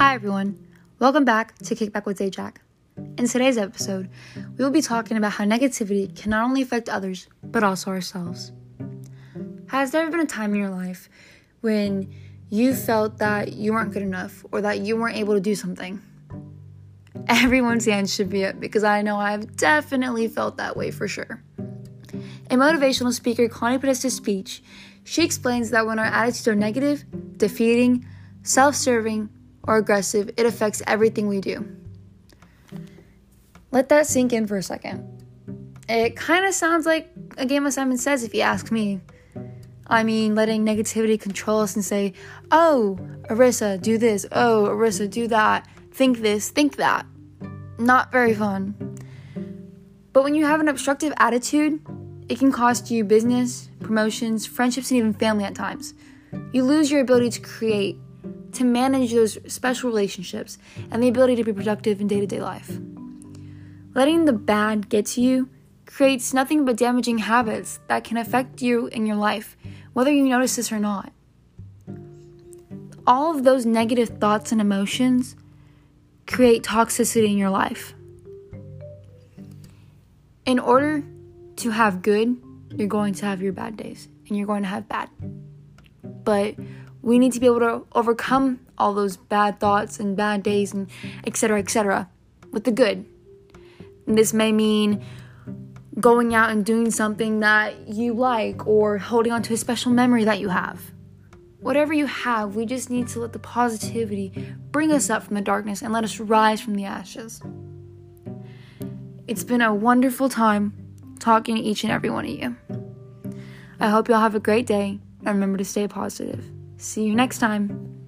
Hi everyone, welcome back to Kickback with Ajac. In today's episode, we will be talking about how negativity can not only affect others, but also ourselves. Has there ever been a time in your life when you felt that you weren't good enough or that you weren't able to do something? Everyone's hand should be up because I know I've definitely felt that way for sure. In motivational speaker Connie Podesta's speech, she explains that when our attitudes are negative, defeating, self-serving, or aggressive, it affects everything we do. Let that sink in for a second. It kind of sounds like a game of Simon Says if you ask me. I mean, letting negativity control us and say, oh, Arissa, do this. Oh, Arissa, do that. Think this, think that. Not very fun. But when you have an obstructive attitude, it can cost you business, promotions, friendships, and even family at times. You lose your ability to create, to manage those special relationships, and the ability to be productive in day-to-day life. Letting the bad get to you creates nothing but damaging habits that can affect you in your life, whether you notice this or not. All of those negative thoughts and emotions create toxicity in your life. In order to have good, you're going to have your bad days, and you're going to have bad. But we need to be able to overcome all those bad thoughts and bad days and et cetera, with the good. And this may mean going out and doing something that you like or holding on to a special memory that you have. Whatever you have, we just need to let the positivity bring us up from the darkness and let us rise from the ashes. It's been a wonderful time talking to each and every one of you. I hope you all have a great day and remember to stay positive. See you next time.